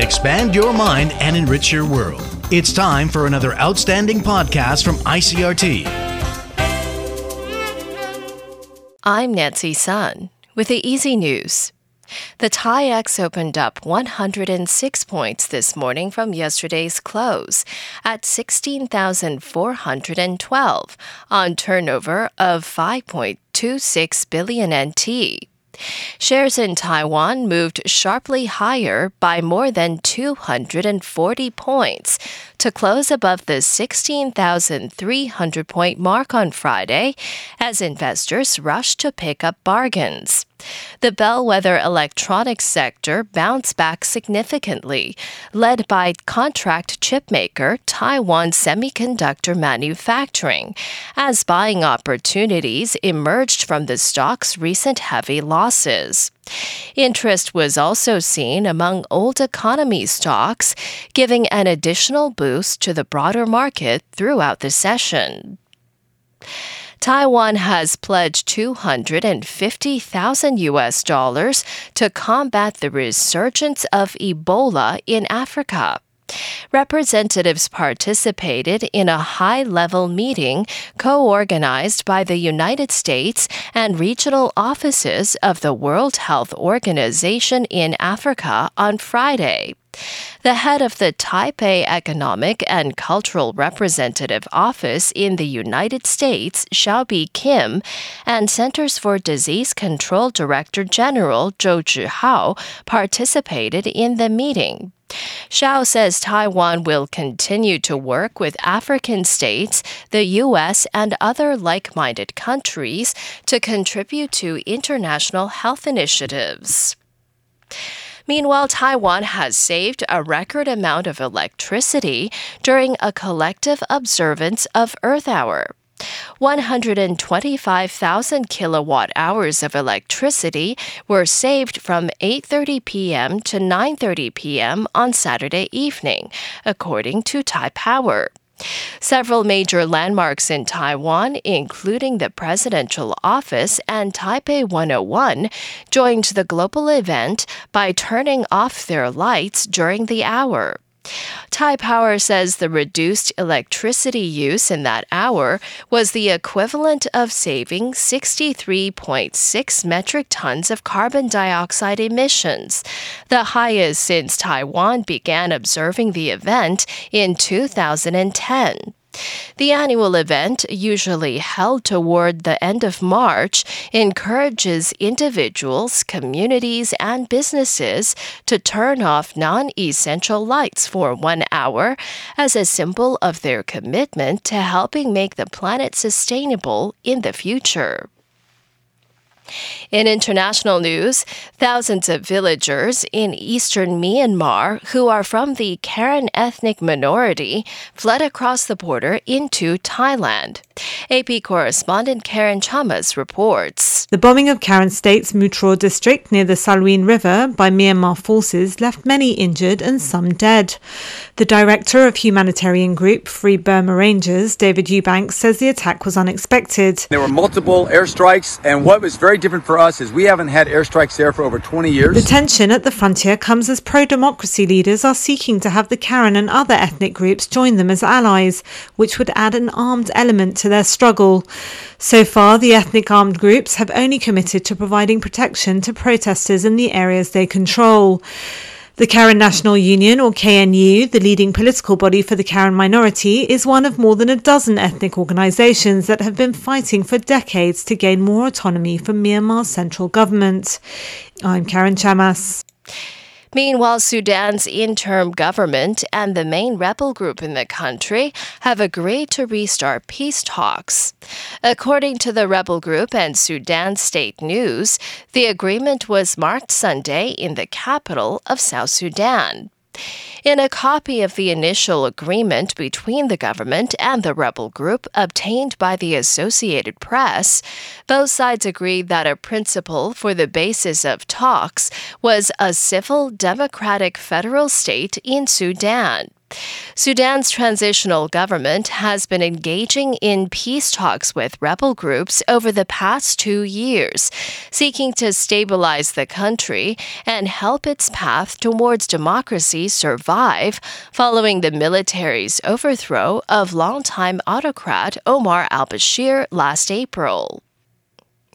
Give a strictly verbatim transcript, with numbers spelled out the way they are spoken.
Expand your mind and enrich your world. It's time for another outstanding podcast from I C R T. I'm Nancy Sun with the Easy News. The TAIEX opened up one hundred six points this morning from yesterday's close at sixteen thousand four hundred twelve on turnover of five point two six billion N T. Shares in Taiwan moved sharply higher by more than two hundred forty points to close above the sixteen thousand three hundred point mark on Friday as investors rushed to pick up bargains. The bellwether electronics sector bounced back significantly, led by contract chipmaker Taiwan Semiconductor Manufacturing, as buying opportunities emerged from the stock's recent heavy losses. Interest was also seen among old economy stocks, giving an additional boost to the broader market throughout the session. Taiwan has pledged two hundred fifty thousand U S dollars to combat the resurgence of Ebola in Africa. Representatives participated in a high-level meeting co-organized by the United States and regional offices of the World Health Organization in Africa on Friday. The head of the Taipei Economic and Cultural Representative Office in the United States, Xiaobi Kim, and Centers for Disease Control Director General Zhou Zhuhao participated in the meeting. Xiao says Taiwan will continue to work with African states, the U S, and other like-minded countries to contribute to international health initiatives. Meanwhile, Taiwan has saved a record amount of electricity during a collective observance of Earth Hour. one hundred twenty-five thousand kilowatt hours of electricity were saved from eight thirty p.m. to nine thirty p.m. on Saturday evening, according to Tai Power. Several major landmarks in Taiwan, including the Presidential Office and Taipei one oh one, joined the global event by turning off their lights during the hour. Tai Power says the reduced electricity use in that hour was the equivalent of saving sixty-three point six metric tons of carbon dioxide emissions, the highest since Taiwan began observing the event in two thousand ten. The annual event, usually held toward the end of March, encourages individuals, communities, and businesses to turn off non-essential lights for one hour as a symbol of their commitment to helping make the planet sustainable in the future. In international news, thousands of villagers in eastern Myanmar who are from the Karen ethnic minority fled across the border into Thailand. A P correspondent Karen Chamas reports. The bombing of Karen State's Mutror district near the Salween River by Myanmar forces left many injured and some dead. The director of humanitarian group Free Burma Rangers, David Eubanks, says the attack was unexpected. There were multiple airstrikes, and what was very different for us is we haven't had airstrikes there for over twenty years. The tension at the frontier comes as pro-democracy leaders are seeking to have the Karen and other ethnic groups join them as allies, which would add an armed element to their struggle. So far, the ethnic armed groups have only committed to providing protection to protesters in the areas they control. The Karen National Union, or K N U, the leading political body for the Karen minority, is one of more than a dozen ethnic organisations that have been fighting for decades to gain more autonomy from Myanmar's central government. I'm Karen Chamas. Meanwhile, Sudan's interim government and the main rebel group in the country have agreed to restart peace talks. According to the rebel group and Sudan State News, the agreement was marked Sunday in the capital of South Sudan. In a copy of the initial agreement between the government and the rebel group obtained by the Associated Press, both sides agreed that a principle for the basis of talks was a civil democratic federal state in Sudan. Sudan's transitional government has been engaging in peace talks with rebel groups over the past two years, seeking to stabilize the country and help its path towards democracy survive following the military's overthrow of longtime autocrat Omar al-Bashir last April.